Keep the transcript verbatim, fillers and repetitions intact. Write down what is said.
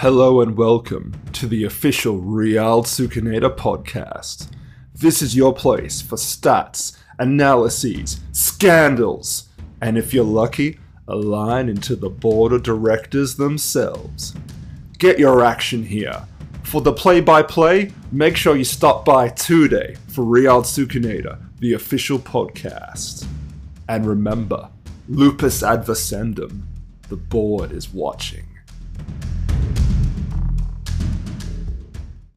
Hello and welcome to the official Real Tsoukinator podcast. This is your place for stats, analyses, scandals, and if you're lucky, a line into the board of directors themselves. Get your action here. For the play-by-play, make sure you stop by today for Real Tsoukinator, the official podcast. And remember, lupus adversendum, the board is watching.